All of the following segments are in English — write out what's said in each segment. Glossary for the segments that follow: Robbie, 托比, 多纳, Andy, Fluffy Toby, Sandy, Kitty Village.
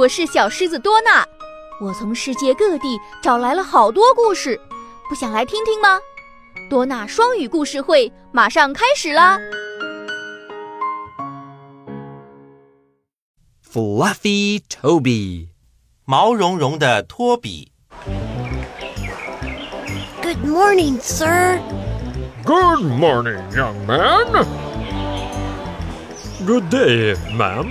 我是小狮子多纳，我从世界各地找来了好多故事，不想来听听吗？多纳双语故事会马上开始啦！Fluffy Toby， 毛茸茸的托比。Good morning, sir. Good morning, young man. Good day, ma'am.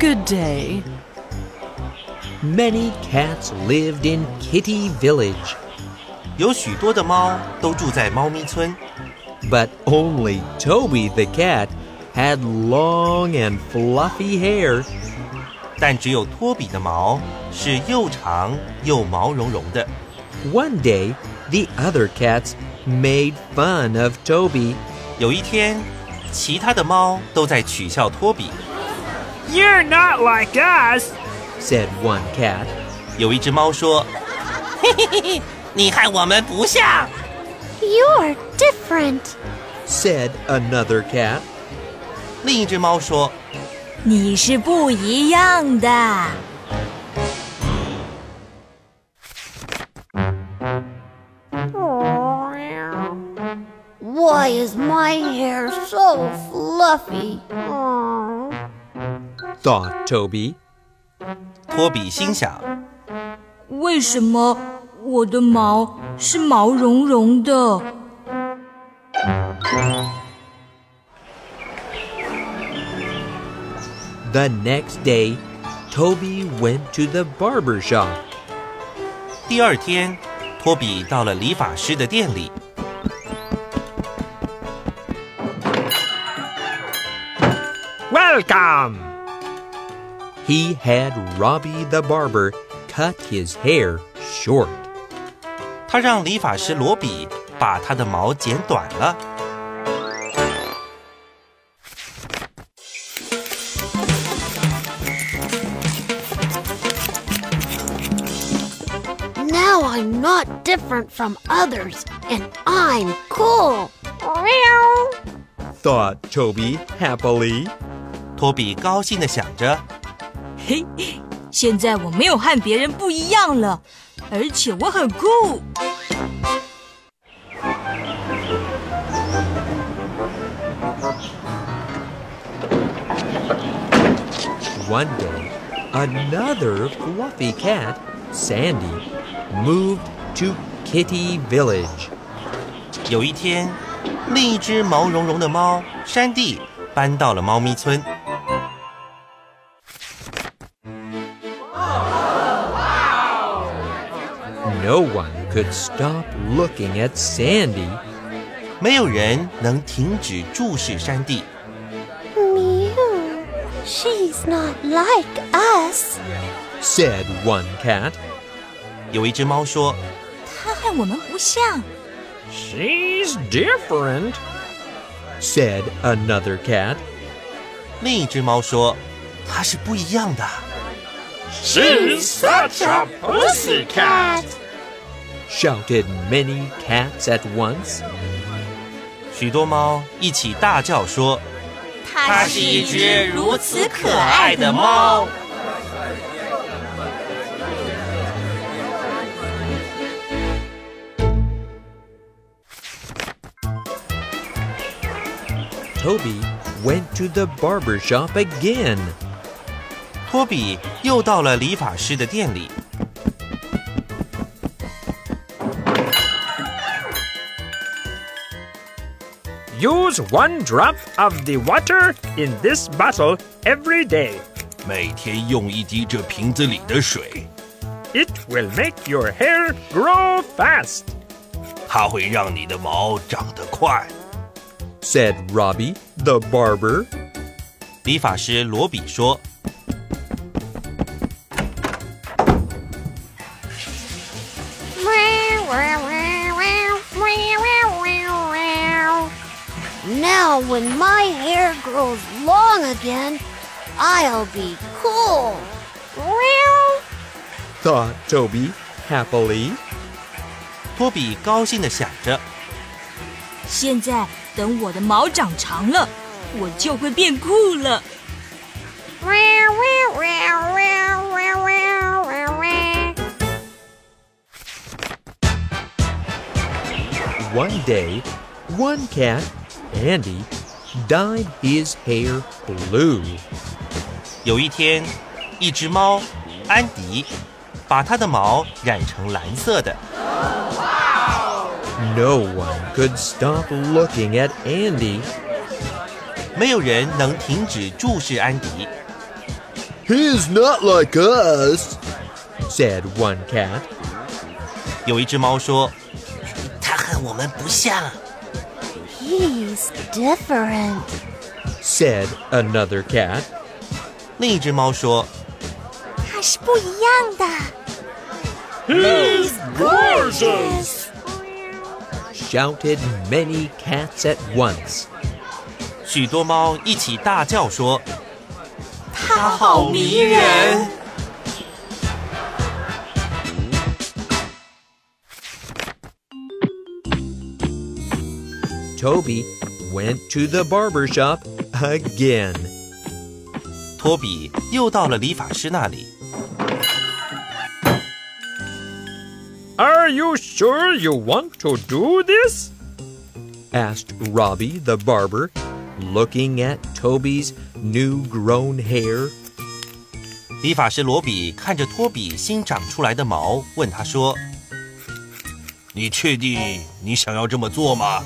Good day.Many cats lived in Kitty Village. 有许多的猫都住在猫咪村。But only Toby the cat had long and fluffy hair. 但只有托比的毛是又长又毛茸茸的。One day, the other cats made fun of Toby. 有一天，其他的猫都在取笑托比。You're not like us.said one cat. 有一只猫说，嘿嘿嘿，你和我们不像。You're different, said another cat. 另一只猫说，你是不一样的。Why is my hair so fluffy? Thought Toby.托比心想，为什么我的毛是毛茸茸的？The next day, Toby went to the barber shop. 第二天，托比到了理发师的店里。Welcome.He had Robbie the barber cut his hair short. 他让理发师罗比把他的毛剪短了。Now I'm not different from others, and I'm cool. Thought Toby happily. 托比高兴地想着。嘿，现在我没有和别人不一样了，而且我很酷。One day, another fluffy cat, Sandy, moved to Kitty Village. 有一天，另一只毛茸茸的猫山地搬到了猫咪村。No one could stop looking at Sandy. 没有人能停止注视山地。Mew, she's not like us, said one cat. 有一只猫说，她和我们不像。She's different, said another cat. 另一只猫说，她是不一样的。She's such a pussy cat.shouted many cats at once. 许多猫一起大叫说，它是一只如此可爱的猫。Toby went to the barber shop again. 托比又到了理发师的店里。Use one drop of the water in this bottle every day. 每天用一滴这瓶子里的水。It will make your hair grow fast. 它会让你的毛长得快。Said Robbie, the barber. 理发师罗比说。Now, when my hair grows long again, I'll be cool. Thought Toby happily. 托比高兴地想着，现在等我的毛长长了，我就会变酷了。one day, one cat, Andy, dyed his hair blue. 有一天，一只猫安迪把它的毛染成蓝色的。No one could stop looking at Andy. 没有人能停止注视安迪。He's not like us, said one cat. 有一只猫说，他和我们不像。He's different, said another cat. 另一只猫说，他是不一样的。He's gorgeous, shouted many cats at once.许多猫一起大叫说，它好迷人。Toby went to the barber shop again. 托比又到了理发师那里。Are you sure you want to do this? Asked Robbie the barber.Looking at Toby's new grown hair. 理发师罗比看着托比新长出来的毛，问他说，你确定你想要这么做吗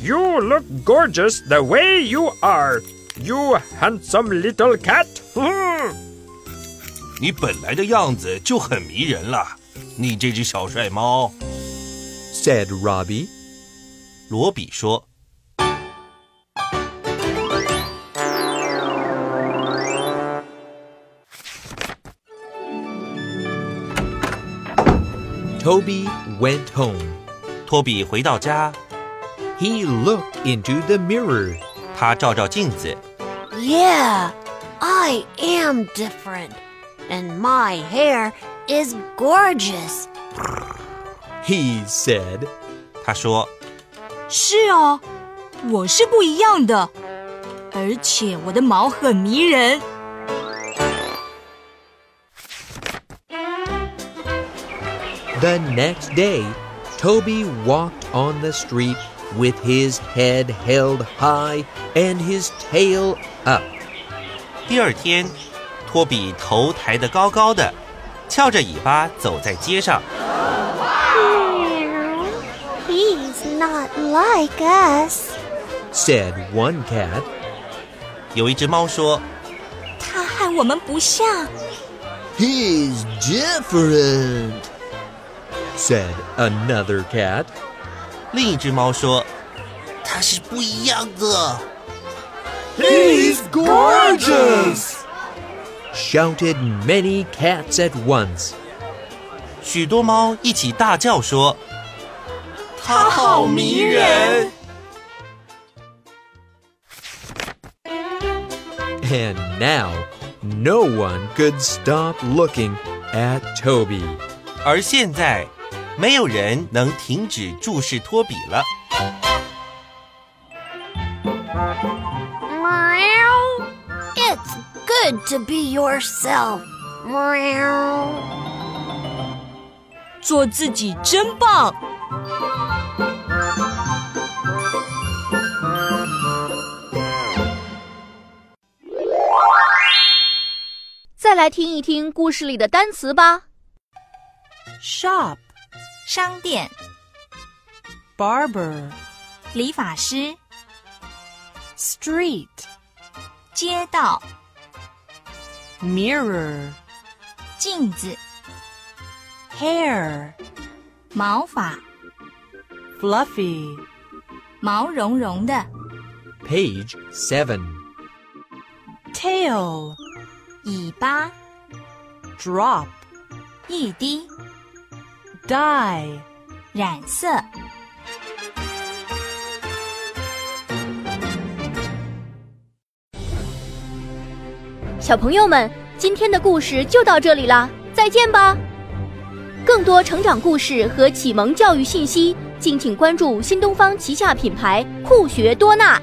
？You look gorgeous the way you are, you handsome little cat. 你本来的样子就很迷人了，你这只小帅猫 said Robbie. 罗比说，Toby went home. 托比回到家。He looked into the mirror. 他照照镜子。Yeah, I am different, and my hair is gorgeous, he said. 他说，是哦，我是不一样的，而且我的毛很迷人。The next day, Toby walked on the street with his head held high and his tail up. 第二天，托比头抬得高高的，翘着尾巴走在街上。He's not like us, said one cat. 有一只猫说，他和我们不像。He's different, said another cat. 另一只猫说，他是不一样的。He's gorgeous,shouted many cats at once. 许多猫一起大叫说，它好迷人。And now, no one could stop looking at Toby. 而现在，没有人能停止注视托比了。Good to be yourself. 做自己真棒。再来听一听故事里的单词吧。 Shop 商店， Barber 理发师， Street 街道，Mirror 镜子， Hair 毛发， Fluffy 毛茸茸的。 Page 7 Tail 尾巴， Drop 一滴， Dye 染色。小朋友们，今天的故事就到这里啦，再见吧！更多成长故事和启蒙教育信息，敬请关注新东方旗下品牌酷学多纳。